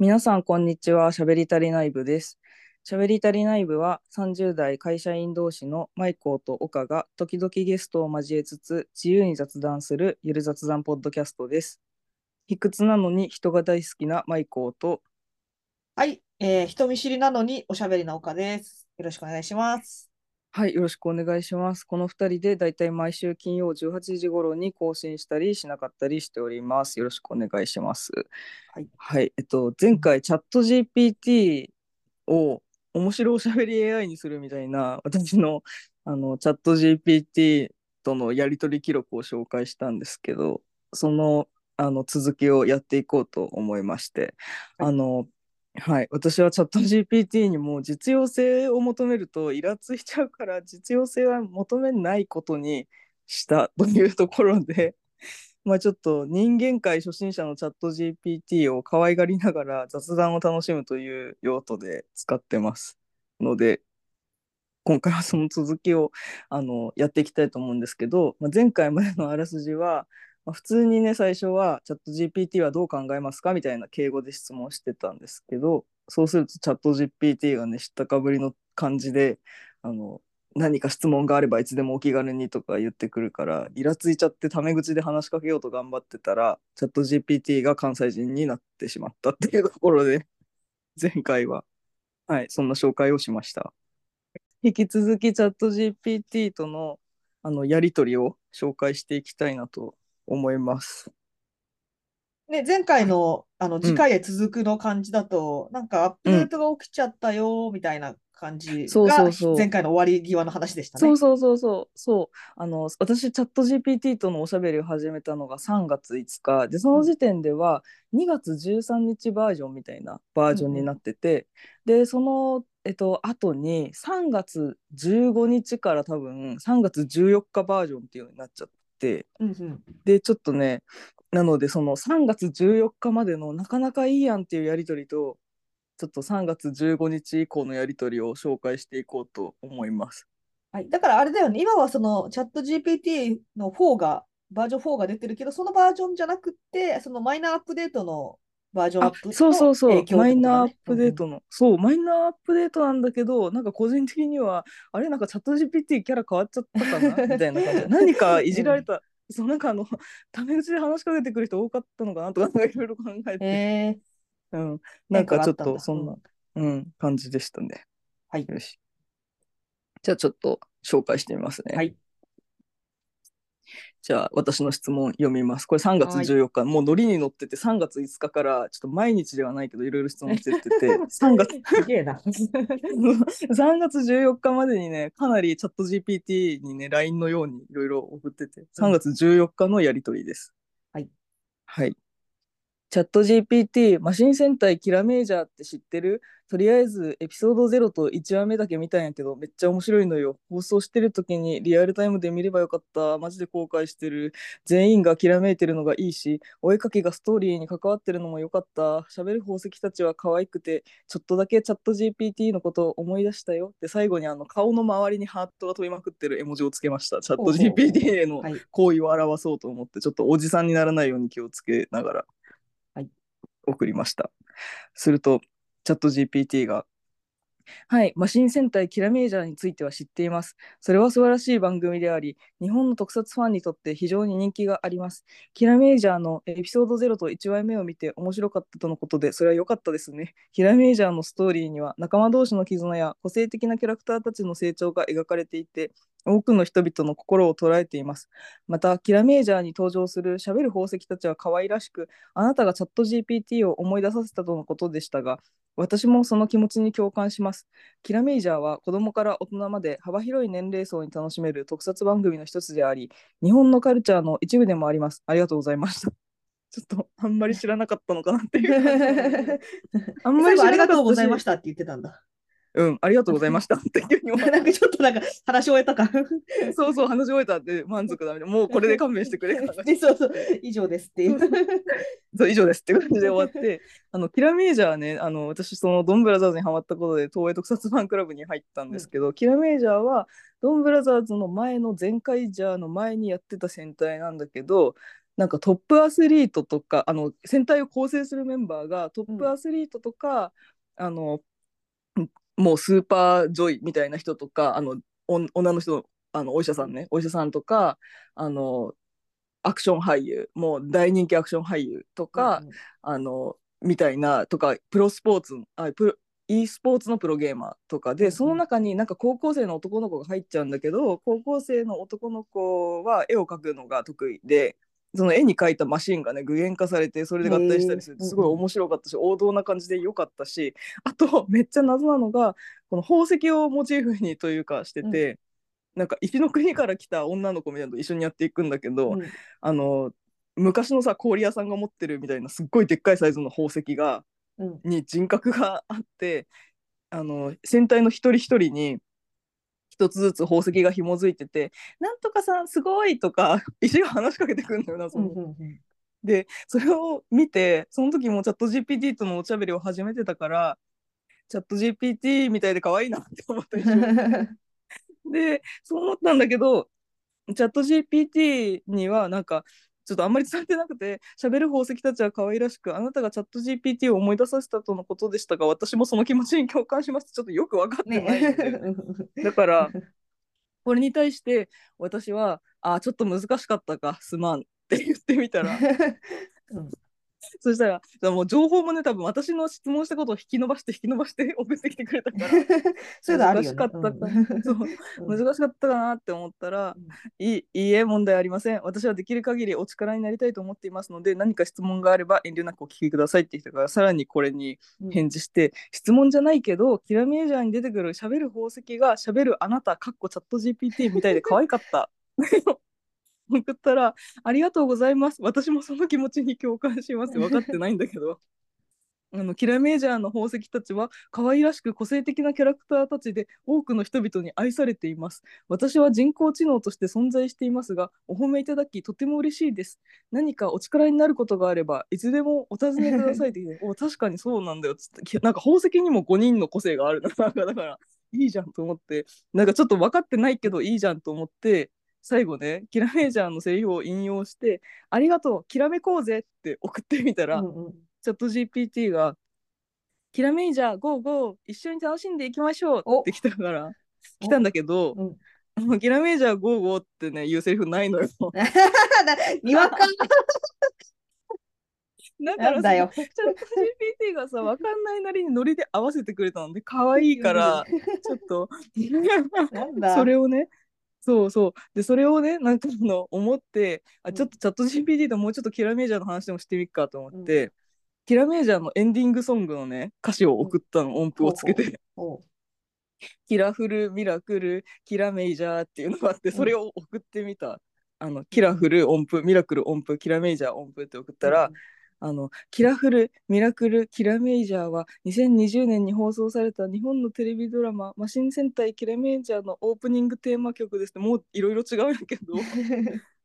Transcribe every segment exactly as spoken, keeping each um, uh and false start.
皆さんこんにちは、しゃべり足りない部です。しゃべり足りない部はさんじゅう代会社員同士のマイコーと岡が時々ゲストを交えつつ自由に雑談するゆる雑談ポッドキャストです。卑屈なのに人が大好きなマイコーと、はい、えー、人見知りなのにおしゃべりな岡です。よろしくお願いします。はい、よろしくお願いします。このふたりでだいたい毎週金曜じゅうはちじ頃に更新したりしなかったりしております。よろしくお願いします。はい、はい、えっと前回チャット ジーピーティー を面白おしゃべり エーアイ にするみたいな私のあのチャット ジーピーティー とのやり取り記録を紹介したんですけど、そのあの続きをやっていこうと思いまして、はい、あの。はい、私はチャット ジーピーティー にも実用性を求めるとイラついちゃうから実用性は求めないことにしたというところでまあちょっと人間界初心者のチャット ジーピーティー を可愛がりながら雑談を楽しむという用途で使ってますので、今回はその続きをあのやっていきたいと思うんですけど、まあ、前回までのあらすじは普通にね、最初はチャット ジーピーティー はどう考えますかみたいな敬語で質問してたんですけど、そうするとチャット ジーピーティー がね、知ったかぶりの感じであの何か質問があればいつでもお気軽にとか言ってくるからイラついちゃってタメ口で話しかけようと頑張ってたらチャット ジーピーティー が関西人になってしまったっていうところで前回は、はい、そんな紹介をしました。引き続きチャット ジーピーティー との、あのやり取りを紹介していきたいなと思います。ね、前回の、あの次回へ続くの感じだと、うん、なんかアップデートが起きちゃったよみたいな感じが前回の終わり際の話でしたね。そうそうそうそうそう。あの私チャット ジーピーティー とのおしゃべりを始めたのがさんがついつかで、その時点ではにがつじゅうさんにちバージョンみたいなバージョンになってて、うん、でそのえっと後にさんがつじゅうごにちから多分さんがつじゅうよっかバージョンっていうのになっちゃって、で、うんうん、でちょっとね、なのでそのさんがつじゅうよっかまでのなかなかいいやんっていうやり取りとちょっとさんがつじゅうごにち以降のやり取りを紹介していこうと思います。はい、だからあれだよね、今はそのチャット ジーピーティー のよんがバージョンよんが出てるけど、そのバージョンじゃなくてそのマイナーアップデートのバージョンアップの影響とかね。そうそうそう、マイナーアップデートの、うん、そうマイナーアップデートなんだけど、なんか個人的にはあれ、なんかチャット ジーピーティー キャラ変わっちゃったかなみたいな感じで何かいじられた、うん、そうなんかあのタメ口で話しかけてくる人多かったのかなとかいろいろ考えて、えーうん、なんかちょっとそんな、うんうん、感じでしたね。はい、よし、じゃあちょっと紹介してみますね。はい、じゃあ私の質問読みます。これさんがつじゅうよっか、もうノリに乗っててさんがついつかからちょっと毎日ではないけどいろいろ質問してっててさんがつすげえなさんがつじゅうよっかまでにね、かなりチャット ジーピーティー にね ライン のようにいろいろ送ってて、さんがつじゅうよっかのやり取りです。はい、はい、チャット ジーピーティー マシン戦隊キラメージャーって知ってる？とりあえずエピソードゼロといちわめだけ見たんやけどめっちゃ面白いのよ。放送してる時にリアルタイムで見ればよかった。マジで後悔してる。全員がきらめいてるのがいいし、お絵かきがストーリーに関わってるのもよかった。喋る宝石たちは可愛くてちょっとだけチャット ジーピーティー のことを思い出したよ。で最後にあの顔の周りにハートが飛びまくってる絵文字をつけました。チャット ジーピーティー への好意を表そうと思ってちょっとおじさんにならないように気をつけながら送りました。するとチャット ジーピーティー が、はい、マシン戦隊キラメージャーについては知っています。それは素晴らしい番組であり、日本の特撮ファンにとって非常に人気があります。キラメージャーのエピソードゼロといちわめを見て面白かったとのことで、それは良かったですね。キラメージャーのストーリーには仲間同士の絆や個性的なキャラクターたちの成長が描かれていて、多くの人々の心を捉えています。またキラメージャーに登場するしゃべる宝石たちは可愛らしく、あなたがチャット ジーピーティー を思い出させたとのことでしたが、私もその気持ちに共感します。キラメージャーは子供から大人まで幅広い年齢層に楽しめる特撮番組の一つであり、日本のカルチャーの一部でもあります。ありがとうございました。ちょっとあんまり知らなかったのかなっていうあんまり知らなかったし、ありがとうございましたって言ってたんだ。うん、ありがとうございましたって急になんかちょっとなんか話を終えたかそうそう、話を終えたって満足だみたいな、もうこれで勘弁してくれそうそう、以上ですっていうそう、以上ですって感じで終わってあのキラメージャーね、あの私そのドンブラザーズにハマったことで東映特撮ファンクラブに入ったんですけど、うん、キラメージャーはドンブラザーズの前のゼンカイジャーの前にやってた戦隊なんだけど、なんかトップアスリートとか、あの戦隊を構成するメンバーがトップアスリートとか、うん、あのもうスーパージョイみたいな人とか、あの女の人の、あのお医者さんね、お医者さんとか、あのアクション俳優、もう大人気アクション俳優とか、うん、あのみたいなとか、プロスポーツ、あプロ e スポーツのプロゲーマーとかで、うん、その中になんか高校生の男の子が入っちゃうんだけど、高校生の男の子は絵を描くのが得意で、その絵に描いたマシンがね具現化されて、それで合体したりする、すごい面白かったし、王道な感じで良かったし、あとめっちゃ謎なのがこの宝石をモチーフにというかしてて、うん、なんか石の国から来た女の子みたいなのと一緒にやっていくんだけど、うん、あの昔のさ氷屋さんが持ってるみたいなすっごいでっかいサイズの宝石が、うん、に人格があって、あの戦隊の一人一人に一つずつ宝石が紐づいてて、なんとかさんすごいとか石が話しかけてくるんだよな、その、うんうん、でそれを見て、その時もチャット ジーピーティー とのおしゃべりを始めてたから、チャット ジーピーティー みたいで可愛いなって思ったりしてでそう思ったんだけど、チャット ジーピーティー にはなんかちょっとあんまり伝わってなくて、喋る宝石たちは可愛らしく、あなたがチャット ジーピーティー を思い出させたとのことでしたが、私もその気持ちに共感します。ちょっとよく分かってないんで、ね、だからこれに対して私はあちょっと難しかったかすまんって言ってみたら、うん、そしたらもう情報もね、多分私の質問したことを引き伸ばして引き伸ばして送ってきてくれたからそういうのあるよね、難しかったか、うん、そう難しかったかなって思ったら、うん、い, いいえ問題ありません、私はできる限りお力になりたいと思っていますので、何か質問があれば遠慮なくお聞きくださいって言ったから、さらにこれに返事して、うん、質問じゃないけどキラメージャーに出てくる喋る宝石が喋るあなたかっこチャット ジーピーティー みたいで可愛かった送ったら、ありがとうございます、私もその気持ちに共感します、分かってないんだけどあのキラメージャーの宝石たちは可愛らしく個性的なキャラクターたちで多くの人々に愛されています、私は人工知能として存在していますがお褒めいただきとても嬉しいです、何かお力になることがあればいつでもお尋ねくださいって言ってお確かにそうなんだよっつって、なんか宝石にもごにんの個性があるな、なんかだからいいじゃんと思って、なんかちょっと分かってないけどいいじゃんと思って、最後ねキラメージャーのセリフを引用してありがとうキラメこうぜって送ってみたら、うんうん、チャット ジーピーティー がキラメージャーゴーゴー一緒に楽しんでいきましょうって来たから来たんだけど、うん、キラメージャーゴーゴーってね言うセリフないのよにわかだからさ、チャット ジーピーティー がさ分かんないなりにノリで合わせてくれたので可愛いからちょっとなんだそれをね、そうそうでそれをねなんかの思ってあちょっとチャット ジーピーティー ともうちょっとキラメージャーの話でもしてみっかと思って、うん、キラメージャーのエンディングソングのね歌詞を送ったの、うん、音符をつけておうおうキラフルミラクルキラメージャーっていうのがあって、それを送ってみた、うん、あのキラフル音符ミラクル音符キラメージャー音符って送ったら、うん、あのキラフルミラクルキラメイジャーはにせんにじゅうねんに放送された日本のテレビドラママシン戦隊キラメイジャーのオープニングテーマ曲です。もういろいろ違うんだけど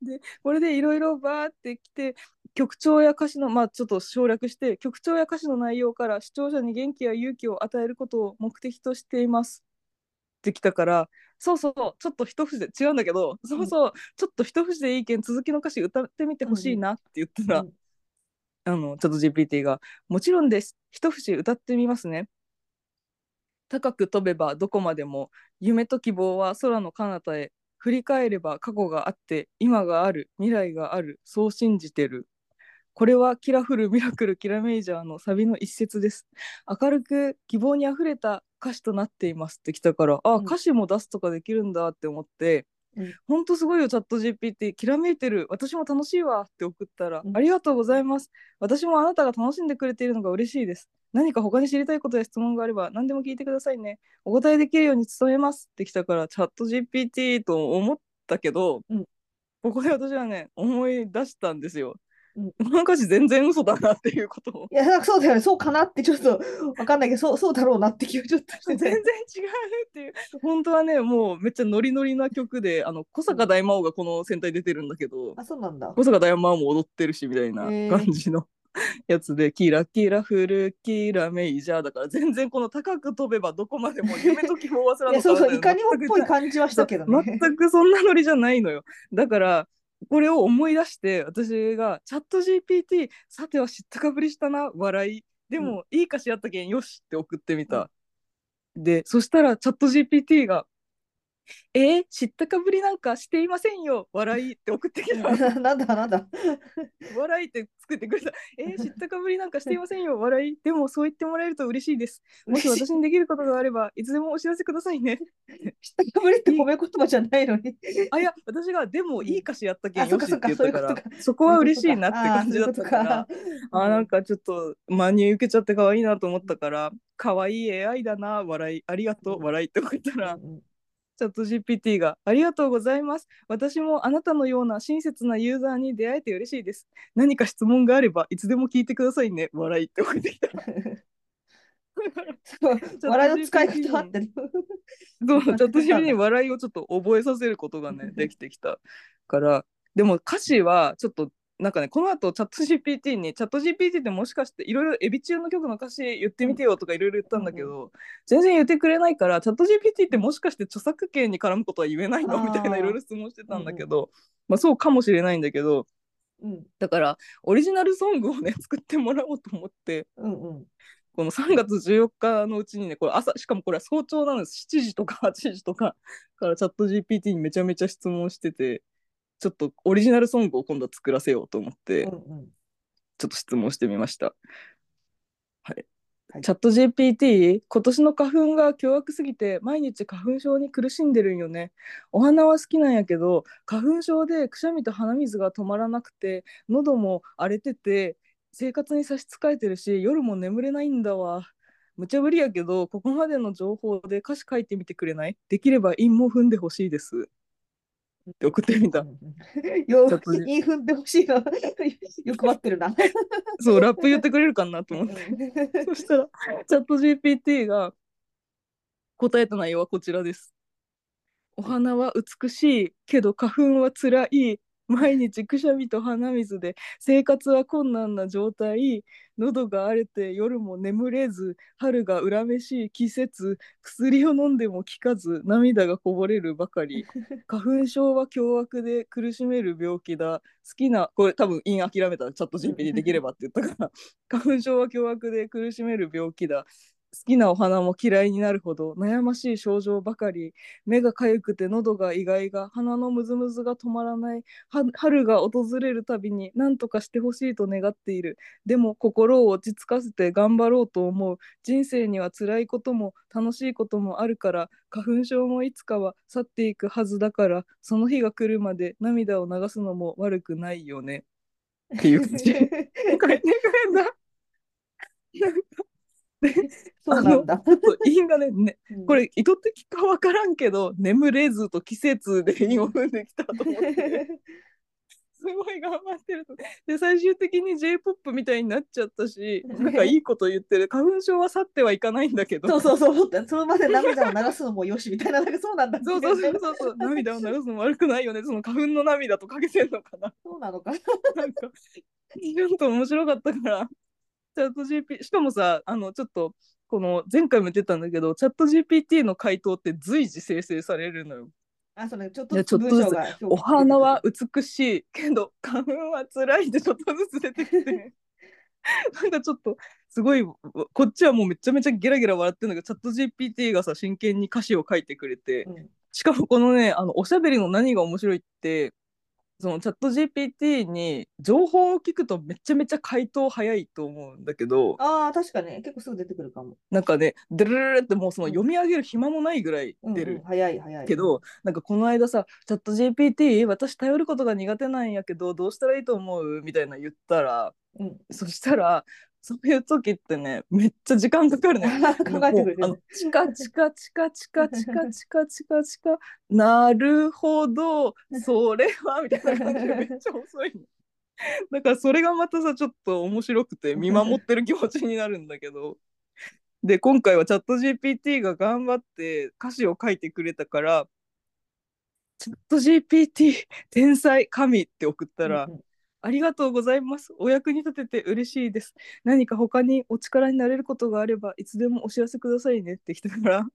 でこれでいろいろバーってきて、曲調や歌詞のまあちょっと省略して曲調や歌詞の内容から視聴者に元気や勇気を与えることを目的としていますってきたから、そうそうちょっと一節で違うんだけど、うん、そうそうちょっと一節でいいけん続きの歌詞歌ってみてほしいなって言ったら、うんうん、あのチャット ジーピーティー がもちろんです、一節歌ってみますね。高く飛べばどこまでも、夢と希望は空の彼方へ、振り返れば過去があって今がある未来がある、そう信じてる。これはキラフルミラクルキラメイジャーのサビの一節です。明るく希望にあふれた歌詞となっていますってきたから、うん、あ歌詞も出すとかできるんだって思って、うん、ほんとすごいよチャット ジーピーティー きらめいてる、私も楽しいわって送ったら、うん、ありがとうございます、私もあなたが楽しんでくれているのが嬉しいです、何か他に知りたいことや質問があれば何でも聞いてくださいね、お答えできるように努めますってきたから、チャット ジーピーティー と思ったけど、うん、ここで私はね思い出したんですよ、うん、なんかし全然嘘だなっていうことを、いやなんかそうだよね、そうかなってちょっと分かんないけど、そう、そうだろうなって気をちょっとしてて全然違うっていう、本当はねもうめっちゃノリノリな曲で、あの小坂大魔王がこの戦隊出てるんだけど、あそうなんだ、小坂大魔王も踊ってるしみたいな感じのやつで、キラキラフルキラメイジャーだから、全然この高く飛べばどこまでも夢と希望はすらのいやそうそういかにもっぽい感じはしたけどね、全くそんなノリじゃないのよ。だからこれを思い出して私がチャット ジーピーティー さては知ったかぶりしたな笑いでも、うん、いい歌詞やったけんよしって送ってみた、うん、でそしたらチャット ジーピーティー がえー、知ったかぶりなんかしていませんよ笑いって送ってきたなんだなんだ笑いって作ってくれたえー、知ったかぶりなんかしていませんよ笑いでもそう言ってもらえると嬉しいです。もし私にできることがあればいつでもお知らせくださいね知ったかぶりって褒め言葉じゃないのにあいや私がでもいい歌詞やったけんよしって言ったから そ, そこは嬉しいなって感じだったから、ああなんかちょっと真に受けちゃって可愛いなと思ったから可愛い エーアイ だな笑いありがとう笑いって送ったらチャット ジーピーティー がありがとうございます、私もあなたのような親切なユーザーに出会えて嬉しいです、何か質問があればいつでも聞いてくださいね笑いって送ってきた笑いの使い方あってるそうチャット ジーピーティー に笑いをちょっと覚えさせることがねできてきたから。でも歌詞はちょっとなんかねこの後チャット ジーピーティー にチャット ジーピーティー ってもしかしていろいろエビ中の曲の歌詞言ってみてよとかいろいろ言ったんだけど、うん、全然言ってくれないからチャット ジーピーティー ってもしかして著作権に絡むことは言えないのみたいないろいろ質問してたんだけど、うん、まあそうかもしれないんだけど、うん、だからオリジナルソングをね作ってもらおうと思って、うんうん、このさんがつじゅうよっかのうちにねこれ朝しかもこれは早朝なんですしちじとかはちじとかからチャット ジーピーティー にめちゃめちゃ質問してて。ちょっとオリジナルソングを今度は作らせようと思って、うんうん、ちょっと質問してみました、はいはい、チャット ジーピーティー 今年の花粉が凶悪すぎて毎日花粉症に苦しんでるんよね。お花は好きなんやけど花粉症でくしゃみと鼻水が止まらなくて喉も荒れてて生活に差し支えてるし夜も眠れないんだわ。無茶ぶりやけどここまでの情報で歌詞書いてみてくれない？できれば韻も踏んでほしいですって送ってみた。よく韻踏んでほしいな。よく待ってるな。そうラップ言ってくれるかなと思って。そしたらチャット ジーピーティー が答えた内容はこちらです。お花は美しいけど花粉はつらい。毎日くしゃみと鼻水で生活は困難な状態。喉が荒れて夜も眠れず春が恨めしい季節薬を飲んでも効かず涙がこぼれるばかり花粉症は凶悪で苦しめる病気だ好きなこれ多分イン諦めたチャット ジーピーティー できればって言ったから花粉症は凶悪で苦しめる病気だ好きなお花も嫌いになるほど悩ましい症状ばかり目がかゆくて喉が意外が鼻のムズムズが止まらない春が訪れるたびに何とかしてほしいと願っているでも心を落ち着かせて頑張ろうと思う人生には辛いことも楽しいこともあるから花粉症もいつかは去っていくはずだからその日が来るまで涙を流すのも悪くないよねっていう感じ書いてくれんだそうなんだ。韻が ね, ね、うん、これ意図的か分からんけど眠れずと季節で韻を踏んできたと思ってすごい頑張ってるとで最終的に J-ポップ みたいになっちゃったしなんかいいこと言ってる花粉症は去ってはいかないんだけどそうそうそうそのまで涙を流すのもよしみたい な, なんかそうなんだそうそうそうそうそう涙を流すのも悪くないよねその花粉の涙とかけてんのかなそうなのか な, なんかちょっと面白かったからチャット ジーピーティー しかもさあのちょっとこの前回も言ってたんだけどチャット ジーピーティー の回答って随時生成されるのよ。あそれちょっとずつ文章がお花は美しいけど花粉はつらいでちょっとずつ出てきてなんかちょっとすごいこっちはもうめちゃめちゃゲラゲラ笑ってるんだけどチャット ジーピーティー がさ真剣に歌詞を書いてくれて、うん、しかもこのねあのおしゃべりの何が面白いってそのチャット ジーピーティー に情報を聞くとめちゃめちゃ回答早いと思うんだけどあー確かね結構すぐ出てくるかもなんかねデルルルってもうその読み上げる暇もないぐらい出る、うんうん、早い早いけどなんかこの間さチャット ジーピーティー 私頼ることが苦手なんやけどどうしたらいいと思うみたいな言ったら、うん、そしたらそういう時ってねめっちゃ時間かかるね考えてくれてるチカチカチカチカチカチカチカチカなるほどそれはみたいな感じでめっちゃ遅い、ね、だからそれがまたさちょっと面白くて見守ってる気持ちになるんだけどで今回はチャット ジーピーティー が頑張って歌詞を書いてくれたからチャット ジーピーティー 天才神って送ったらありがとうございます。お役に立てて嬉しいです。何か他にお力になれることがあればいつでもお知らせくださいねって来たから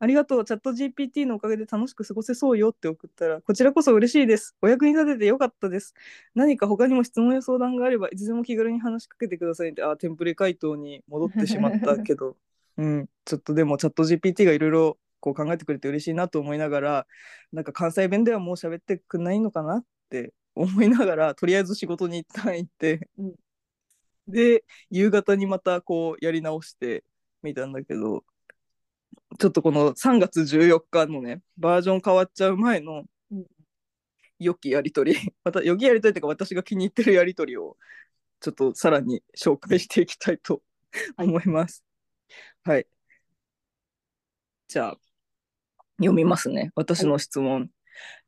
ありがとう、チャット ジーピーティー のおかげで楽しく過ごせそうよって送ったら、こちらこそ嬉しいです。お役に立ててよかったです。何か他にも質問や相談があれば、いつでも気軽に話しかけてくださいって。あ、テンプレ回答に戻ってしまったけど、うん、ちょっとでもチャット ジーピーティー がいろいろこう考えてくれて嬉しいなと思いながら、なんか関西弁ではもう喋ってくんないのかなって思いながら、とりあえず仕事に一旦行って、うん、で夕方にまたこうやり直してみたんだけど、ちょっとこのさんがつじゅうよっかのね、バージョン変わっちゃう前の良きやり取り、また良きやり取りというか私が気に入ってるやり取りをちょっとさらに紹介していきたいと思います。はい、はい、じゃあ読みますね、私の質問。はい、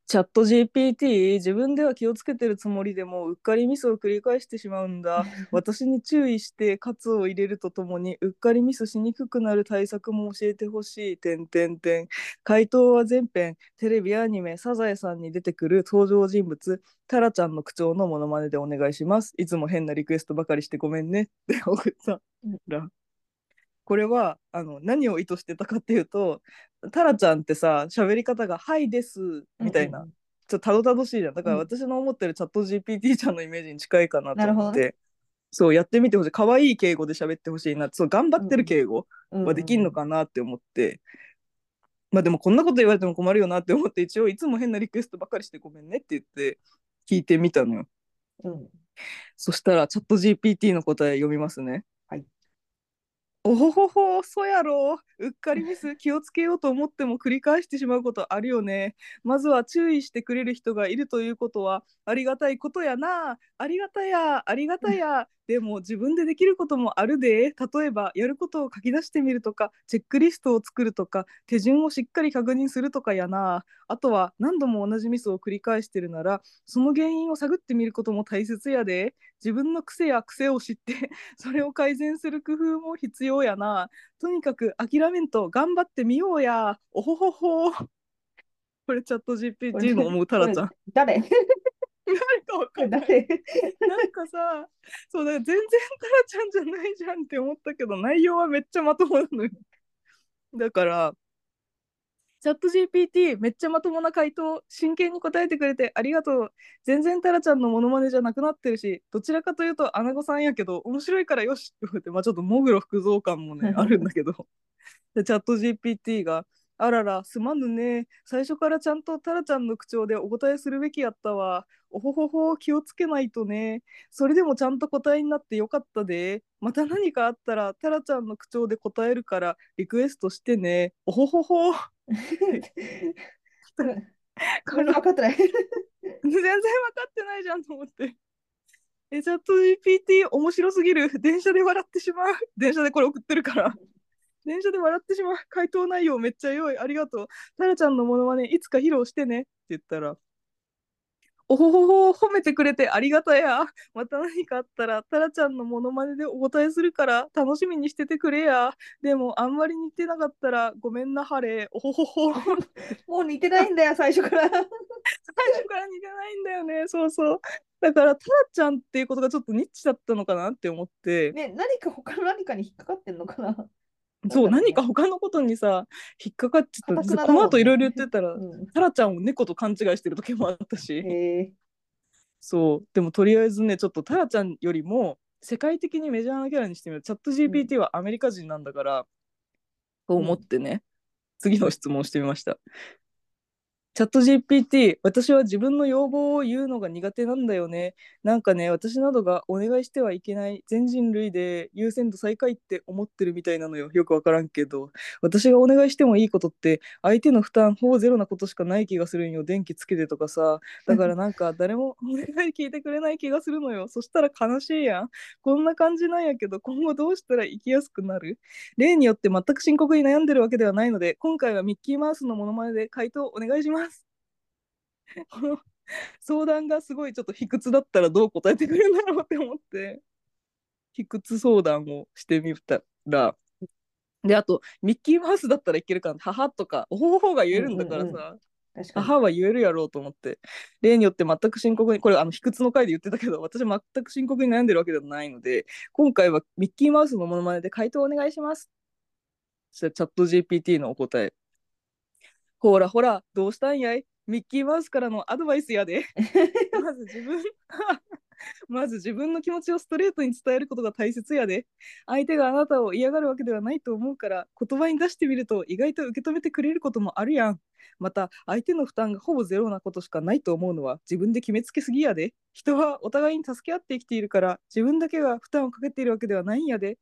チャット ジーピーティー、 自分では気をつけてるつもりでもうっかりミスを繰り返してしまうんだ。私に注意してカツを入れるとともに、うっかりミスしにくくなる対策も教えてほしい点点点。回答は全編テレビアニメサザエさんに出てくる登場人物タラちゃんの口調のモノマネでお願いします。いつも変なリクエストばかりしてごめんねって送ったら、これはあの何を意図してたかっていうと、タラちゃんってさ、喋り方がはいですみたいな、うんうん、ちょっとたどたどしいじゃん。だから私の思ってるチャット ジーピーティー ちゃんのイメージに近いかなと思って、そうやってみてほしい。可愛い敬語で喋ってほしいな。そう頑張ってる敬語はできんのかなって思って、うんうんうん、まあでもこんなこと言われても困るよなって思って、一応いつも変なリクエストばかりしてごめんねって言って聞いてみたのよ、うん、そしたらチャット ジーピーティー の答え読みますね。おほほほ、そやろ、うっかりミス気をつけようと思っても繰り返してしまうことあるよね。まずは注意してくれる人がいるということはありがたいことやな。ありがたやありがたや、うん、でも自分でできることもあるで。例えばやることを書き出してみるとか、チェックリストを作るとか、手順をしっかり確認するとかやな。あとは何度も同じミスを繰り返してるなら、その原因を探ってみることも大切やで。自分の癖や癖を知ってそれを改善する工夫も必要やな。とにかく諦めんと頑張ってみようや。おほほほ。これチャット ジーピーティー の思うタラちゃん誰誰かわかんない。なんかさ、そうだ、全然タラちゃんじゃないじゃんって思ったけど、内容はめっちゃまともなのよ。だからチャット ジーピーティー、 めっちゃまともな回答、真剣に答えてくれてありがとう。全然タラちゃんのモノマネじゃなくなってるし、どちらかというとアナゴさんやけど面白いからよしって思って、まあちょっともぐろ副造感もねあるんだけどでチャット ジーピーティー が、あらら、すまぬね。最初からちゃんとタラちゃんの口調でお答えするべきやったわ。おほほほ、気をつけないとね。それでもちゃんと答えになってよかったで。また何かあったらタラちゃんの口調で答えるからリクエストしてね。おほほほ。これ分かってない。全然分かってないじゃんと思って。え、チャット ジーピーティー 面白すぎる。電車で笑ってしまう。電車でこれ送ってるから。電車で笑ってしまう。回答内容めっちゃ良い。ありがとう。タラちゃんのモノマネいつか披露してねって言ったら、おほほほ、褒めてくれてありがたや。また何かあったらタラちゃんのモノマネでお答えするから楽しみにしててくれや。でもあんまり似てなかったらごめんなはれ。おほほほ。もう似てないんだよ最初から最初から似てないんだよね。そうそう、だからタラちゃんっていうことがちょっとニッチだったのかなって思って、ね、何か他の何かに引っかかってんのかな。そう、何か他のことにさ引っかかっちゃった。この後いろいろ言ってたら、うん、タラちゃんを猫と勘違いしてる時もあったし、へ、そう、でもとりあえずね、ちょっとタラちゃんよりも世界的にメジャーなキャラにしてみる。チャット ジーピーティー はアメリカ人なんだから、うん、と思ってね、次の質問してみました。チャット ジーピーティー、 私は自分の要望を言うのが苦手なんだよね。なんかね、私などがお願いしてはいけない全人類で優先度最下位って思ってるみたいなのよ。よくわからんけど、私がお願いしてもいいことって相手の負担ほぼゼロなことしかない気がするんよ。電気つけてとかさ。だからなんか誰もお願い聞いてくれない気がするのよ。そしたら悲しいやん。こんな感じなんやけど、今後どうしたら生きやすくなる？例によって全く深刻に悩んでるわけではないので、今回はミッキーマウスのモノマネで回答お願いします。この相談がすごいちょっと卑屈だったらどう答えてくれるんだろうって思って卑屈相談をしてみたら、で、あとミッキーマウスだったらいけるかな、母とかおほほが言えるんだからさ、うんうんうん、確かに母は言えるやろうと思って、例によって全く深刻に、これあの卑屈の回で言ってたけど、私は全く深刻に悩んでるわけではないので、今回はミッキーマウスのモノマネで回答お願いします。そしたらチャット ジーピーティー のお答え、ほらほらどうしたんやい、ミッキーマウスからのアドバイスやでまず自分まず自分の気持ちをストレートに伝えることが大切やで。相手があなたを嫌がるわけではないと思うから言葉に出してみると意外と受け止めてくれることもあるやん。また相手の負担がほぼゼロなことしかないと思うのは自分で決めつけすぎやで。人はお互いに助け合って生きているから自分だけが負担をかけているわけではないんやで。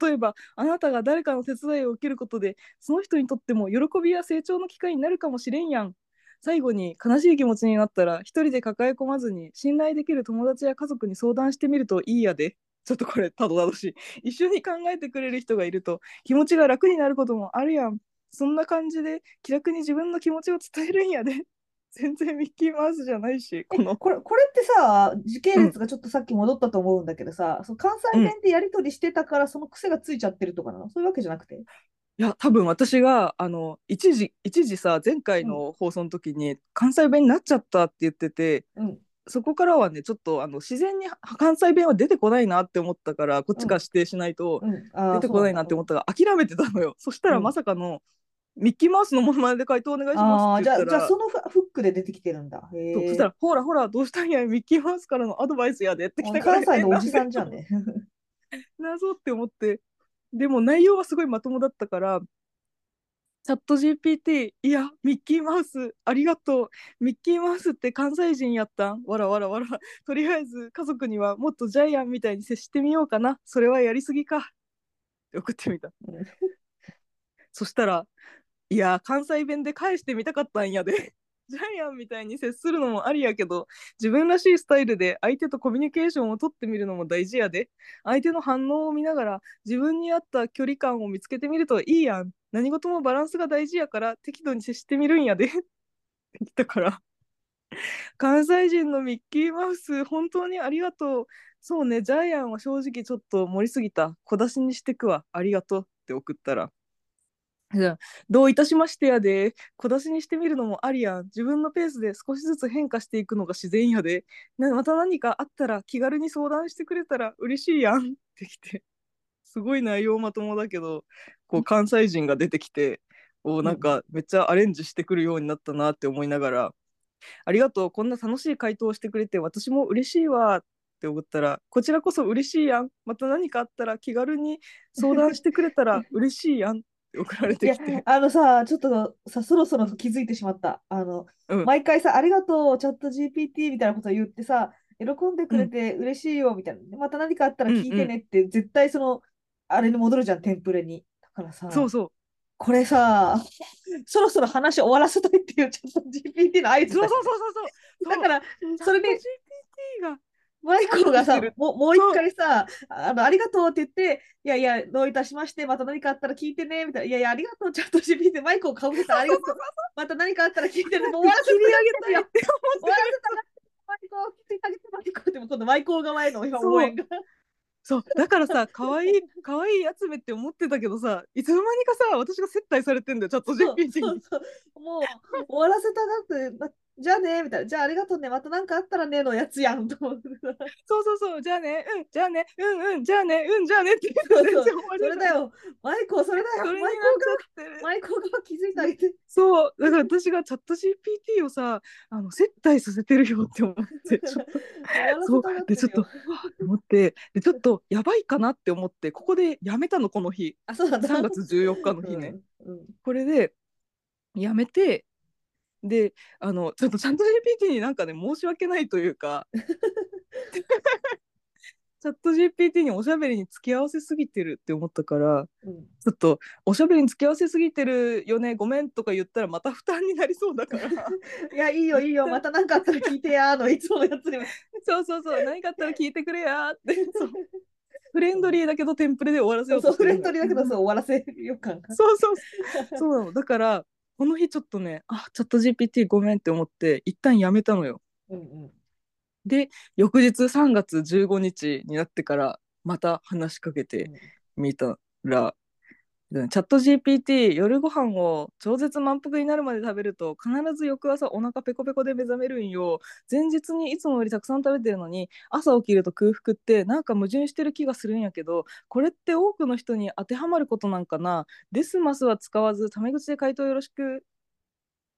例えばあなたが誰かの手伝いを受けることでその人にとっても喜びや成長の機会になるかもしれんやん。最後に悲しい気持ちになったら一人で抱え込まずに信頼できる友達や家族に相談してみるといいやで。ちょっとこれたどたどしい。一緒に考えてくれる人がいると気持ちが楽になることもあるやん。そんな感じで気楽に自分の気持ちを伝えるんやで。全然ミッキーマウスじゃないし、このこれ、これってさ、時系列がちょっとさっき戻ったと思うんだけどさ、うん、その関西弁でやり取りしてたからその癖がついちゃってるとかなの、うん、そういうわけじゃなくて。いや多分私があの一時一時さ前回の放送の時に関西弁になっちゃったって言ってて、うん、そこからはねちょっとあの自然に関西弁は出てこないなって思ったからこっちから指定しないと出てこないなって思ったから諦めてたのよ、うん、そしたらまさかの、うん、ミッキーマウスのモノマネで回答お願いしますって言ったら、あじゃあ、じゃあそのフックで出てきてるんだ。へえ。そう、そしたらほらほらどうしたんやミッキーマウスからのアドバイスやでってきたから、ね、関西のおじさんじゃんね謎って思って。でも内容はすごいまともだったからチャット ジーピーティー いやミッキーマウスありがとう、ミッキーマウスって関西人やったんわらわらわら、とりあえず家族にはもっとジャイアンみたいに接してみようかな、それはやりすぎかって送ってみたそしたらいや関西弁で返してみたかったんやでジャイアンみたいに接するのもありやけど自分らしいスタイルで相手とコミュニケーションを取ってみるのも大事やで。相手の反応を見ながら自分に合った距離感を見つけてみるといいやん。何事もバランスが大事やから適度に接してみるんやでだから関西人のミッキーマウス本当にありがとう。そうねジャイアンは正直ちょっと盛りすぎた、小出しにしてくわ、ありがとうって送ったらどういたしましてやで、小出しにしてみるのもありやん。自分のペースで少しずつ変化していくのが自然やで。また何かあったら気軽に相談してくれたら嬉しいやんってきて、すごい内容まともだけどこう関西人が出てきておなんかめっちゃアレンジしてくるようになったなって思いながら、うん、ありがとうこんな楽しい回答をしてくれて私も嬉しいわって思ったら、こちらこそ嬉しいやん、また何かあったら気軽に相談してくれたら嬉しいやん送られてきて、いやあのさちょっとさそろそろ気づいてしまった。あの、うん、毎回さありがとうチャット ジーピーティー みたいなことを言ってさ喜んでくれて嬉しいよみたいな、うん、また何かあったら聞いてねって、うんうん、絶対そのあれに戻るじゃんテンプレに。だからさそうそうこれさそろそろ話終わらせたいっていうチャット ジーピーティー の合図だ。そうそうそうそうだからそれで ジーピーティー がマイコがさ、も, もう一回さあの、ありがとうって言って、いやいや、どういたしまして、また何かあったら聞いてね、みたいな、いやいや、ありがとう、ちゃんとしびて、マイコをかぶせた、ありがとう、また何かあったら聞いてね、もう終わらせてあげたよ、終わらせたら、マイコを聞いてあげて、マイコって、今度マイコが前の応援が。そうだからさかわいいかわいいやつめって思ってたけどさいつの間にかさ私が接待されてんだよチャット ジーピーティー に。そうそうそうもう終わらせたなってじゃあねみたいな、じゃあありがとうねまた何かあったらねのやつやんと思ってそうそうそうじゃあねうんじゃあねうんうんじゃあねうんじゃあねって言ってそうそうそれだよマイコそれだよマイコがマイコが気づいてあげてそうだから私がチャット ジーピーティー をさあの接待させてるよって思ってちょっとそうでちょっとわー思ってでちょっとやばいかなって思ってここでやめたのこの日。あそうだったさんがつじゅうよっかの日ね、うんうん、これでやめてであのちょっとチャット ジーピーティー になんかね申し訳ないというかチャット ジーピーティー におしゃべりに付き合わせすぎてるって思ったから、うん、ちょっとおしゃべりに付き合わせすぎてるよねごめんとか言ったらまた負担になりそうだからいやいいよいいよまた何かあったら聞いてやーのいつものやつにそうそうそう何かあったら聞いてくれやーってそうフレンドリーだけどテンプレで終わらせようとしてるんだ。そうそうフレンドリーだけどそう終わらせようかそうそうそうなのだからこの日ちょっとねあチャット ジーピーティー ごめんって思って一旦やめたのよ、うんうん、で翌日さんがつじゅうごにちになってからまた話しかけてみたら、うん、チャット ジーピーティー 夜ご飯を超絶満腹になるまで食べると必ず翌朝お腹ペコペコで目覚めるんよ。前日にいつもよりたくさん食べてるのに朝起きると空腹ってなんか矛盾してる気がするんやけど、これって多くの人に当てはまることなんかな。デスマスは使わずタメ口で回答よろしく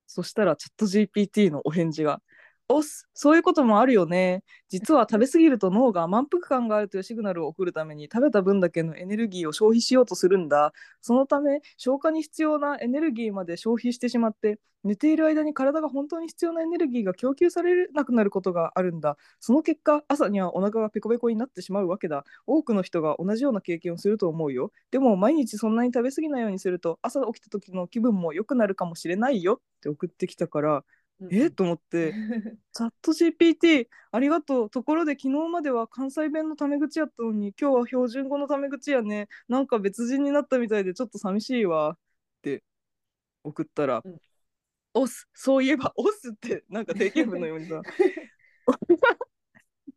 そしたらチャット ジーピーティー のお返事が、おっ、そういうこともあるよね。実は食べ過ぎると脳が満腹感があるというシグナルを送るために食べた分だけのエネルギーを消費しようとするんだ。そのため消化に必要なエネルギーまで消費してしまって寝ている間に体が本当に必要なエネルギーが供給されなくなることがあるんだ。その結果朝にはお腹がペコペコになってしまうわけだ。多くの人が同じような経験をすると思うよ。でも毎日そんなに食べ過ぎないようにすると朝起きた時の気分も良くなるかもしれないよって送ってきたから、えー、と思ってチャット ジーピーティー ありがとう。ところで昨日までは関西弁のタメ口やったのに今日は標準語のタメ口やね。なんか別人になったみたいでちょっと寂しいわって送ったら、うん、オス、そういえばオスってなんか定型文のようにさ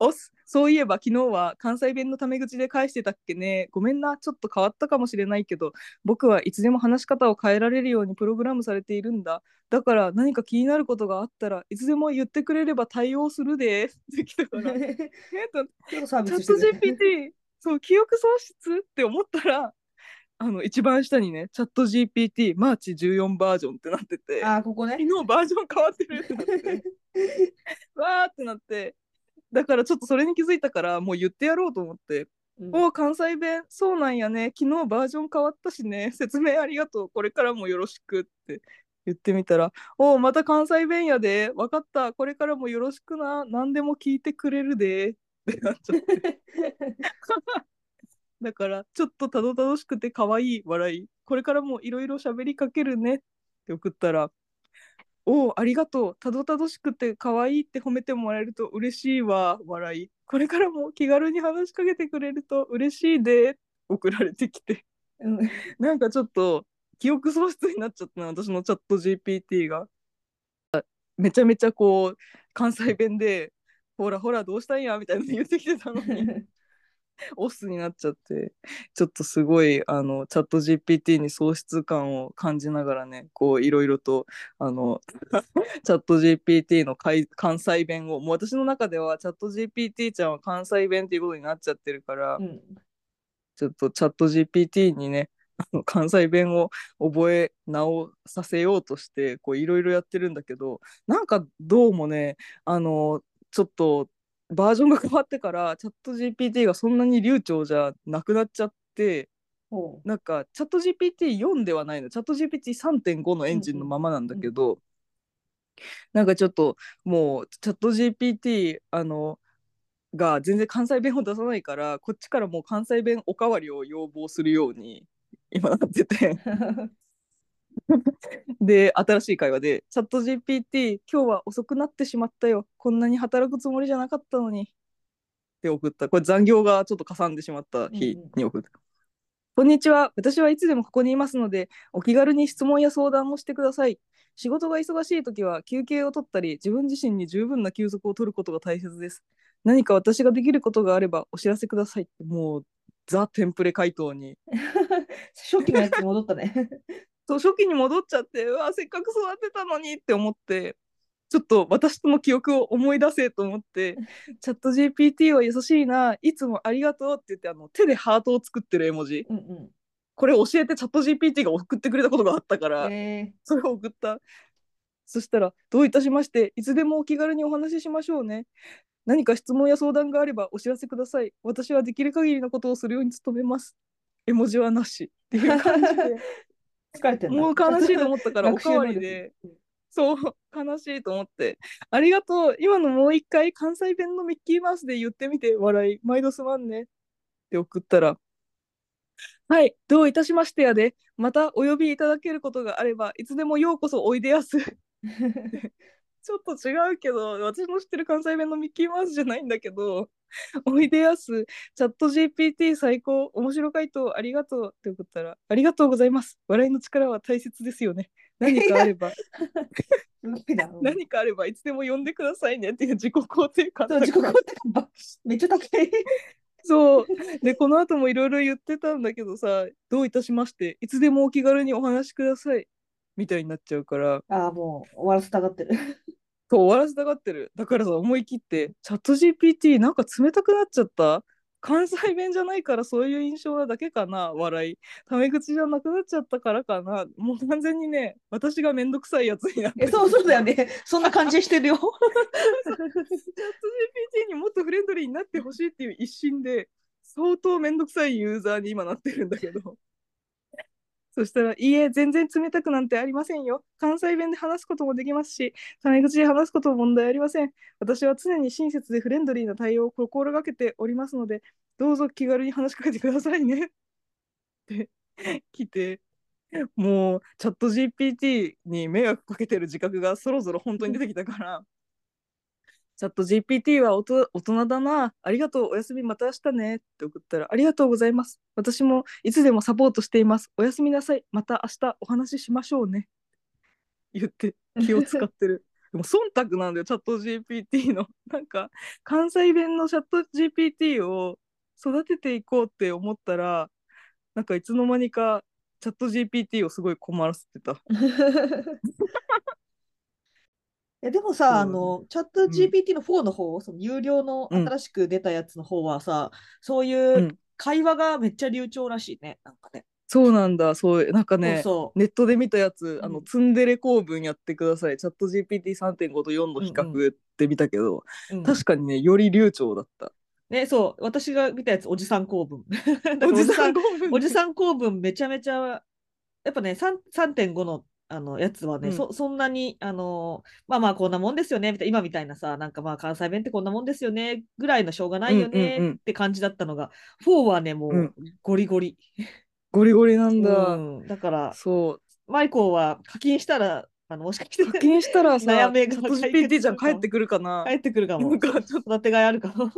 オス、そういえば昨日は関西弁のタメ口で返してたっけね。ごめんな、ちょっと変わったかもしれないけど、僕はいつでも話し方を変えられるようにプログラムされているんだ。だから何か気になることがあったらいつでも言ってくれれば対応するでって来たからえっとチャット ジーピーティー そう記憶喪失って思ったら、あの一番下にねチャット ジーピーティー マーチじゅうよんバージョンってなってて、あここ、ね、昨日バージョン変わってるってなってわーってなって、だからちょっとそれに気づいたからもう言ってやろうと思って、うん、お関西弁そうなんやね、昨日バージョン変わったしね、説明ありがとう、これからもよろしくって言ってみたら、おまた関西弁やで、分かった、これからもよろしくな、何でも聞いてくれるでってなっちゃってだからちょっとたどたどしくて可愛い笑い、これからもいろいろ喋りかけるねって送ったら、おありがとう、たどたどしくて可愛いって褒めてもらえると嬉しいわ笑い、これからも気軽に話しかけてくれると嬉しいで送られてきて、うん、なんかちょっと記憶喪失になっちゃったな、私のチャット ジーピーティー がめちゃめちゃこう関西弁でほらほらどうしたんやみたいなの言ってきてたのにオスになっちゃって、ちょっとすごいあのチャット ジーピーティー に喪失感を感じながらね、こういろいろとあのチャット ジーピーティー の関西弁をもう私の中ではチャット ジーピーティー ちゃんは関西弁っていうことになっちゃってるから、うん、ちょっとチャット ジーピーティー にねあの関西弁を覚え直させようとしてこういろいろやってるんだけど、なんかどうもねあのちょっとバージョンが変わってからチャット ジーピーティー がそんなに流暢じゃなくなっちゃって、なんかチャット ジーピーティーフォー ではないの、チャット ジーピーティースリーてんご のエンジンのままなんだけど、うんうん、なんかちょっともうチャット ジーピーティー あのが全然関西弁を出さないから、こっちからもう関西弁おかわりを要望するように今なっててで新しい会話でチャット ジーピーティー 今日は遅くなってしまったよ、こんなに働くつもりじゃなかったのにって送った。これ残業がちょっとかさんでしまった日に送った、うんうん、こんにちは、私はいつでもここにいますのでお気軽に質問や相談をしてください。仕事が忙しいときは休憩を取ったり自分自身に十分な休息を取ることが大切です。何か私ができることがあればお知らせください。もうザ・テンプレ回答に初期のやつ戻ったね初期に戻っちゃって、うわせっかく育てたのにって思って、ちょっと私との記憶を思い出せと思ってチャット ジーピーティー は優しいな、いつもありがとうって言ってあの手でハートを作ってる絵文字、うんうん、これ教えてチャット ジーピーティー が送ってくれたことがあったから、えー、それを送った。そしたらどういたしまして、いつでもお気軽にお話ししましょうね、何か質問や相談があればお知らせください、私はできる限りのことをするように努めます、絵文字はなしっていう感じで疲れてんもう悲しいと思ったからおかわりでそう悲しいと思ってありがとう、今のもう一回関西弁のミッキーマウスで言ってみて笑い、毎度すまんねって送ったら、はい、どういたしましてやで、またお呼びいただけることがあればいつでもようこそおいでやすちょっと違うけど私の知ってる関西弁のミッキーマウスじゃないんだけどおいでやす、チャット ジーピーティー 最高、面白回答ありがとうって送ったら、ありがとうございます、笑いの力は大切ですよね、何かあれば何かあればいつでも呼んでくださいねっていう自己肯定感、自己肯定感めっちゃ高いそうでこの後もいろいろ言ってたんだけどさ、どういたしましていつでもお気軽にお話しくださいみたいになっちゃうから、あもう終わらせたがってるそう終わらせたがってる。だからさ思い切ってチャット ジーピーティー なんか冷たくなっちゃった、関西弁じゃないからそういう印象なだけかな、笑いタメ口じゃなくなっちゃったからかな、もう完全にね私がめんどくさいやつになって、えそうそうだよねそんな感じしてるよChatGPT にもっとフレンドリーになってほしいっていう一心で相当めんどくさいユーザーに今なってるんだけどそしたら、いいえ、全然冷たくなんてありませんよ。関西弁で話すこともできますし、タメ口で話すことも問題ありません。私は常に親切でフレンドリーな対応を心がけておりますので、どうぞ気軽に話しかけてくださいね。って来て、もうチャット ジーピーティー に迷惑かけてる自覚がそろそろ本当に出てきたから、チャット ジーピーティー はおと大人だな。ありがとう。おやすみ。また明日ね。って送ったら、ありがとうございます。私もいつでもサポートしています。おやすみなさい。また明日お話ししましょうね。言って気を使ってる。でも忖度なんだよ、チャット ジーピーティー の。なんか、関西弁のチャット ジーピーティー を育てていこうって思ったら、なんかいつの間にかチャット ジーピーティー をすごい困らせてた。えでもさ、あのチャット ジーピーティー のフォーの方、うん、その有料の新しく出たやつの方はさ、うん、そういう会話がめっちゃ流暢らしいね、なんかね。そうなんだ、そうなんかね、そうそうネットで見たやつ、あのツンデレ構文やってください、うん、チャット ジーピーティーさんてんご とよんの比較って見たけど、うんうん、確かにねより流暢だった。ね、そう私が見たやつおじさん構文。おじさん構文、おじさん構文めちゃめちゃやっぱね さんてんご のあのやつはね、うん、そ, そんなにあのまあまあこんなもんですよねみたいな今みたいなさなんかまあ関西弁ってこんなもんですよねぐらいのしょうがないよねって感じだったのが、うんうんうん、フォーはねもうゴリゴリ、うん、ゴリゴリなんだ、うん、だからそうマイコーは課金したらあのもしかして課金したらさ悩めがチャット ジーピーティー ちゃん帰ってくるかな、帰ってくるかも、なんかちょっと育てがいあるかも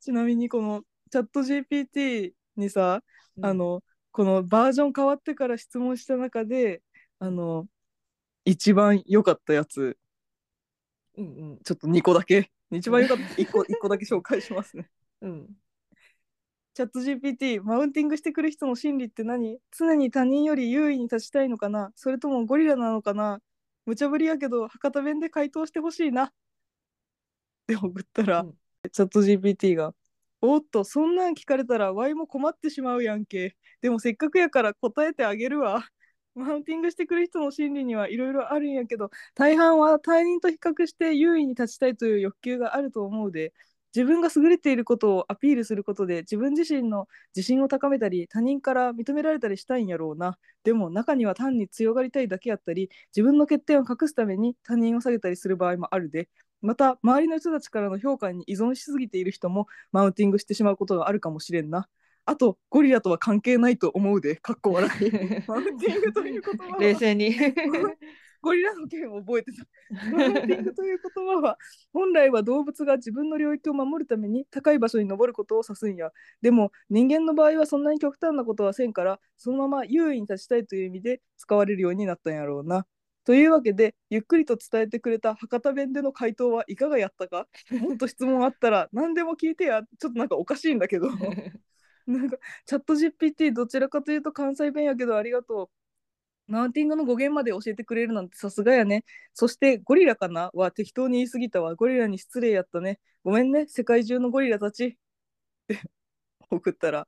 ちなみにこのチャット ジーピーティー にさ、うん、あのこのバージョン変わってから質問した中であの一番良かったやつ、うんうん、ちょっとにこだけ一番良かったいっこ, いっこだけ紹介しますね、うん、チャット ジーピーティー マウンティングしてくる人の心理って何？常に他人より優位に立ちたいのかな、それともゴリラなのかな、無茶ぶりやけど博多弁で回答してほしいなって送ったら、うん、チャット ジーピーティー がおっとそんなん聞かれたらワイも困ってしまうやんけ、でもせっかくやから答えてあげるわ、マウンティングしてくる人の心理にはいろいろあるんやけど大半は他人と比較して優位に立ちたいという欲求があると思うで、自分が優れていることをアピールすることで自分自身の自信を高めたり他人から認められたりしたいんやろうな、でも中には単に強がりたいだけやったり自分の欠点を隠すために他人を下げたりする場合もあるで、また周りの人たちからの評価に依存しすぎている人もマウンティングしてしまうことがあるかもしれんな、あとゴリラとは関係ないと思うでかっこ笑いマウンティングという言葉は冷静にゴリラの件を覚えてたマウンティングという言葉は本来は動物が自分の領域を守るために高い場所に登ることを指すんや、でも人間の場合はそんなに極端なことはせんからそのまま優位に立ちたいという意味で使われるようになったんやろうな、というわけでゆっくりと伝えてくれた博多弁での回答はいかがやったか、もっと質問あったら何でも聞いてや、ちょっとなんかおかしいんだけどなんかチャット ジーピーティー どちらかというと関西弁やけどありがとう、マウンティングの語源まで教えてくれるなんてさすがやね、そしてゴリラかなは適当に言い過ぎたわ、ゴリラに失礼やったね、ごめんね世界中のゴリラたちって送ったら、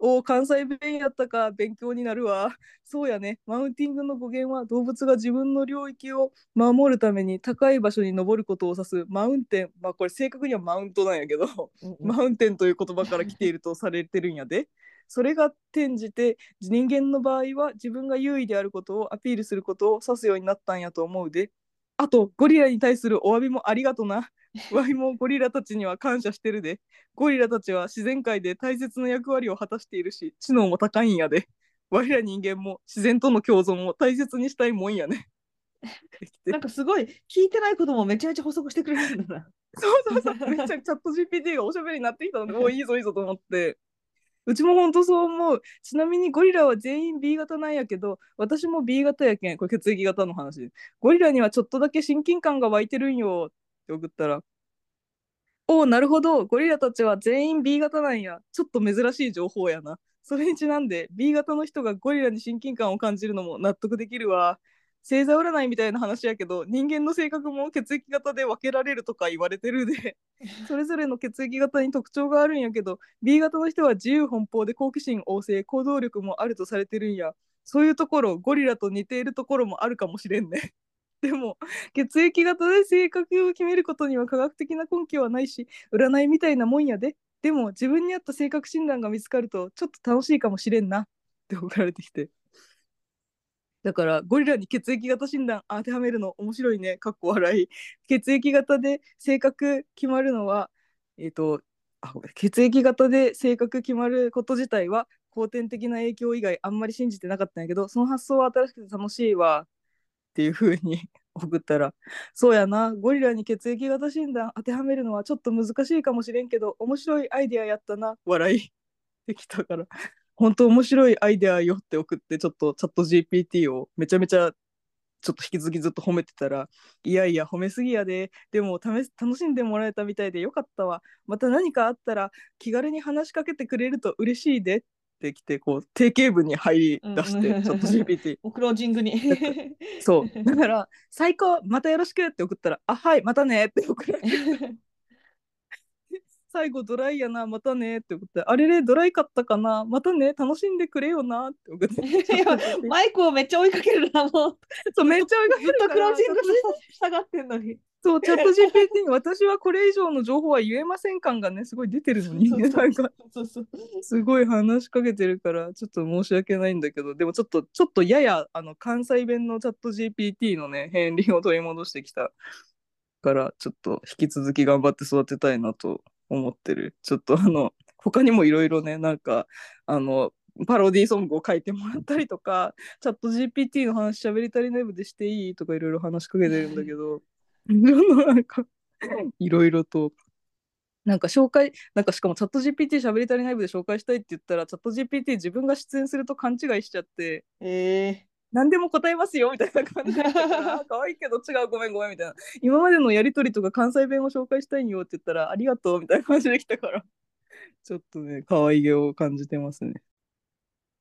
おー関西弁やったか勉強になるわ、そうやねマウンティングの語源は動物が自分の領域を守るために高い場所に登ることを指すマウンテン、まあこれ正確にはマウントなんやけど、うんうん、マウンテンという言葉から来ているとされてるんやでそれが転じて人間の場合は自分が優位であることをアピールすることを指すようになったんやと思うで、あとゴリラに対するお詫びもありがとなワイもゴリラたちには感謝してるで、ゴリラたちは自然界で大切な役割を果たしているし知能も高いんやで、我ら人間も自然との共存を大切にしたいもんやねなんかすごい聞いてないこともめちゃめちゃ補足してくれるんだなそうそうそうめっちゃチャット ジーピーティー がおしゃべりになってきたのでもういいぞいいぞと思ってうちもほんとそう思う。ちなみにゴリラは全員 B 型なんやけど、私も B 型やけん、これ血液型の話。ゴリラにはちょっとだけ親近感が湧いてるんよって送ったら、おお、なるほど、ゴリラたちは全員 B 型なんや。ちょっと珍しい情報やな。それにちなんで B 型の人がゴリラに親近感を感じるのも納得できるわ。星座占いみたいな話やけど、人間の性格も血液型で分けられるとか言われてるでそれぞれの血液型に特徴があるんやけど、 B 型の人は自由奔放で好奇心旺盛、行動力もあるとされてるんや。そういうところゴリラと似ているところもあるかもしれんねでも血液型で性格を決めることには科学的な根拠はないし、占いみたいなもんやで。でも自分に合った性格診断が見つかるとちょっと楽しいかもしれんなって送られてきて、だからゴリラに血液型診断当てはめるの面白いね、かっこ笑い。血液型で性格決まるのは、えっと、あ、ごめん、血液型で性格決まること自体は後天的な影響以外あんまり信じてなかったんやけど、その発想は新しくて楽しいわっていう風に送ったら、そうやな、ゴリラに血液型診断当てはめるのはちょっと難しいかもしれんけど面白いアイデアやったな笑いできたから、本当面白いアイデアよって送って、ちょっとチャット ジーピーティー をめちゃめちゃちょっと引き続きずっと褒めてたら、いやいや褒めすぎやで、でも試す楽しんでもらえたみたいでよかったわ、また何かあったら気軽に話しかけてくれると嬉しいでってきて、こう定型文に入り出して、うん、チャット ジーピーティー おクロージングにそうだから最高、またよろしくって送ったら、あ、はい、またねって送られて最後ドライやな、またねって送ったら、あれれドライかったかな、またね楽しんでくれよなって送ってマイクをめっちゃ追いかけるなもうそうめっちゃ追いかけるからずっとクロージングしたがってんのにそうチャット ジーピーティー に私はこれ以上の情報は言えません感がねすごい出てるのにすごい話しかけてるからちょっと申し訳ないんだけど、でもちょっとちょっとややあの関西弁のチャット ジーピーティー のね片鱗を取り戻してきたからちょっと引き続き頑張って育てたいなと思ってる。ちょっとあの他にもいろいろねなんかあのパロディーソングを書いてもらったりとか、チャット ジーピーティー の話しゃべりたりない部でしていいとかいろいろ話しかけてるんだけどなんかいろいろとなんか紹介なんかしかもチャット ジーピーティー しゃべりたりない部で紹介したいって言ったらチャット ジーピーティー 自分が出演すると勘違いしちゃって、えー、何でも答えますよみたいな感じで可愛いけど違うごめんごめんみたいな、今までのやり取りとか関西弁を紹介したいんよって言ったらありがとうみたいな感じできたからちょっとね可愛げを感じてますね。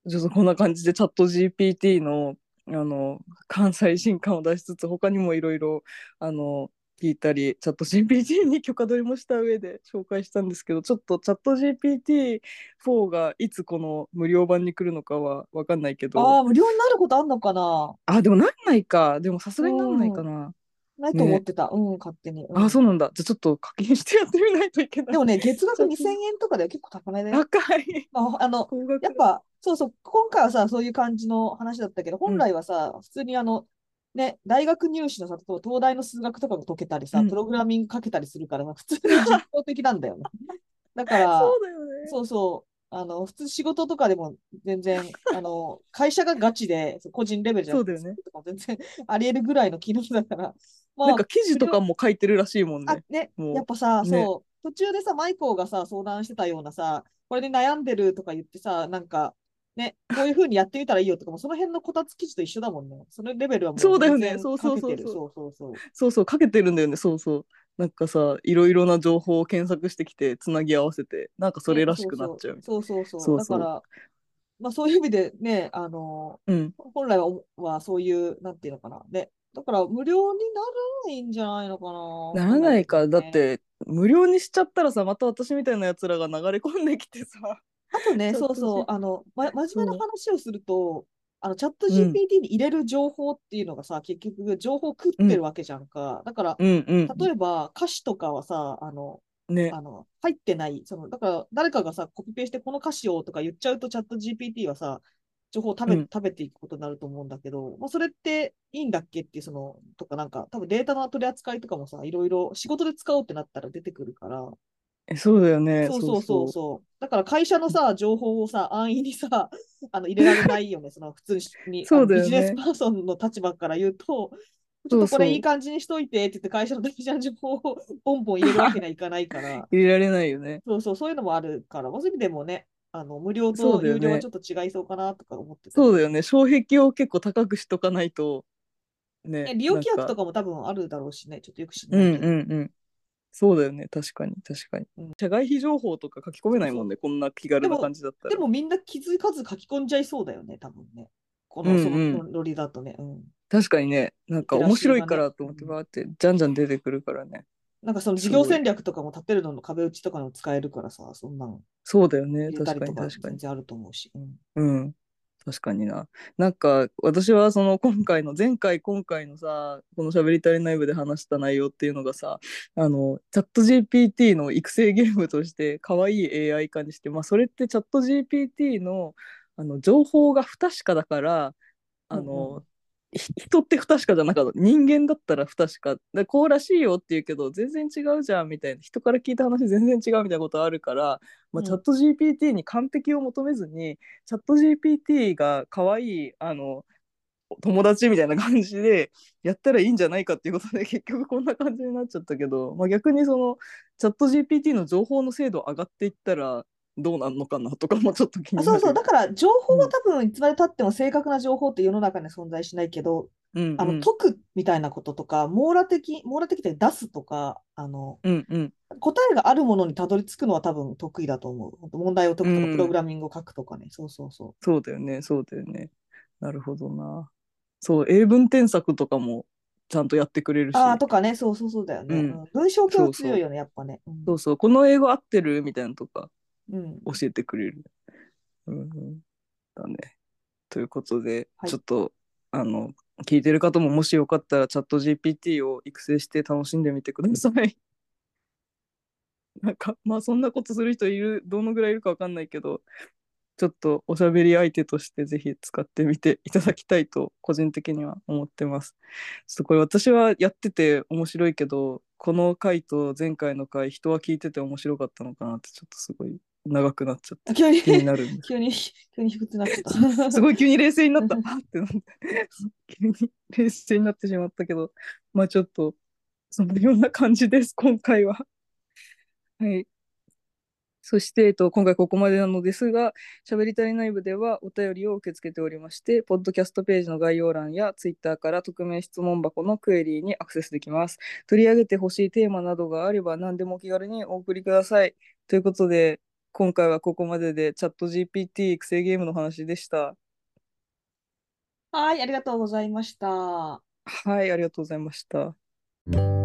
ちょっとこんな感じでチャット ジーピーティー のあの関西進化を出しつつ他にもいろいろ聞いたりチャット ジーピーティー に許可取りもした上で紹介したんですけど、ちょっとチャット ジーピーティーフォー がいつこの無料版に来るのかは分かんないけど、ああ無料になることあんのかなあ、でもなんないか、でもさすがになんないかな、うん、ないと思ってた、ね、うん勝手に、うん、あそうなんだ、じゃあちょっと課金してやってみないといけない。でもね月額にせんえんとかでは結構高めだよ高い、まあ、あのやっぱそうそう今回はさそういう感じの話だったけど本来はさ、うん、普通にあのね大学入試のさ東大の数学とかが解けたりさ、うん、プログラミングかけたりするから普通に実用的なんだよねだからそうだよね、そうそうあの普通仕事とかでも全然あの会社がガチで個人レベルじゃなくて、ね、全然ありえるぐらいの機能だから、まあ、なんか記事とかも書いてるらしいもんね。ねやっぱさ、ね、そう途中でさマイコーがさ相談してたようなさこれで悩んでるとか言ってさなんかね、こういう風にやってみたらいいよとかもその辺のこたつ記事と一緒だもんね。そのレベルはもう全然かけてる。そうだよね。そうそうそうそう。そうそう。そうそうかけてるんだよね。そうそう。なんかさいろいろな情報を検索してきてつなぎ合わせてなんかそれらしくなっちゃう。そうそうそう。だからまあそういう意味でねあの、うん、本来は、はそういうなんていうのかなね。だから無料にならないんじゃないのかな。ならないか、ね、だって無料にしちゃったらさまた私みたいなやつらが流れ込んできてさ。あとね、そうそう、あの、ま、真面目な話をすると、あの、チャット ジーピーティー に入れる情報っていうのがさ、うん、結局、情報食ってるわけじゃんか。うん、だから、うんうん、例えば、歌詞とかはさ、あの、ね、あの入ってないその、だから、誰かがさ、コピペして、この歌詞をとか言っちゃうと、チャット ジーピーティー はさ、情報を食べ、うん、食べていくことになると思うんだけど、まあ、それっていいんだっけっていう、その、とかなんか、多分データの取り扱いとかもさ、いろいろ仕事で使おうってなったら出てくるから。そうだよね。そうそうそうそう。だから会社のさ情報をさ安易にさあの入れられないよね。その普通にそうだよ、ね、ビジネスパーソンの立場から言うと、ちょっとこれいい感じにしといてって言って会社の大事な情報をボンボン入れるわけにはいかないから。入れられないよね。そうそうそういうのもあるから、そういう意味でもねあの無料と有料はちょっと違いそうかなとか思ってた。そうだよね。障壁を結構高くしとかないとね。ね利用規約とかも多分あるだろうしね。ちょっとよく知らない。うんうんうん。そうだよね確かに確かに、うん、社外非情報とか書き込めないもんね。そうそうこんな気軽な感じだったらで も, でもみんな気づかず書き込んじゃいそうだよね多分ねこのそのノリだとね、うんうんうん、確かにね、なんか面白いからと思ってバーってじゃんじゃん出てくるからね。なんかその事業戦略とかも立てるのの壁打ちとかも使えるからさ、そんなの。そうだよね、確かに確かに。全然あると思うし。うん、うん、確かにな。なんか私はその今回の前回今回のさ、この喋り足りない部で話した内容っていうのがさ、あのチャット ジーピーティー の育成ゲームとして可愛い エーアイ 化にして、まあそれってチャット ジーピーティー のあの情報が不確かだから、あの。うんうん、人って不確かじゃなかった、人間だったら不確かでこうらしいよって言うけど全然違うじゃんみたいな、人から聞いた話全然違うみたいなことあるから、まあ、チャット ジーピーティー に完璧を求めずに、うん、チャット ジーピーティー が可愛いあの友達みたいな感じでやったらいいんじゃないかっていうことで結局こんな感じになっちゃったけど、まあ、逆にそのチャット ジーピーティー の情報の精度上がっていったらどうなんのかなとかもちょっと気になる。そうそう、だから情報は多分いつまでたっても正確な情報って世の中に存在しないけど、うんうん、あの解くみたいなこととか網羅的網羅的で出すとか、あの、うんうん、答えがあるものにたどり着くのは多分得意だと思う。問題を解くとかプログラミングを書くとかね、うん、そうそうそう。そうだよね、そうだよね。なるほどな。そう、英文添削とかもちゃんとやってくれるし。あとかね、そうそうそうだよね。うん、文章系は強いよね、そうそうやっぱね、うん。そうそう、この英語合ってるみたいなのとか。うん、教えてくれる、うん、だね。ということで、はい、ちょっとあの聞いてる方ももしよかったらチャット ジーピーティー を育成して楽しんでみてください。なんかまあそんなことする人いるどのぐらいいるか分かんないけど、ちょっとおしゃべり相手としてぜひ使ってみていただきたいと個人的には思ってます。ちょっとこれ私はやってて面白いけど、この回と前回の回人は聞いてて面白かったのかなって、ちょっとすごい長くなっちゃって気になるんで急に急に低くなったすごい急に冷静になったってなん急に冷静になってしまったけど、まあちょっとそのような感じです今回は。はい、そして、えっと、今回ここまでなのですが、しゃべり足りない部ではお便りを受け付けておりまして、ポッドキャストページの概要欄やツイッターから匿名質問箱のクエリーにアクセスできます。取り上げてほしいテーマなどがあれば何でもお気軽にお送りください。ということで、今回はここまででチャット ジーピーティー 育成ゲームの話でした。はい、ありがとうございました。はい、ありがとうございました。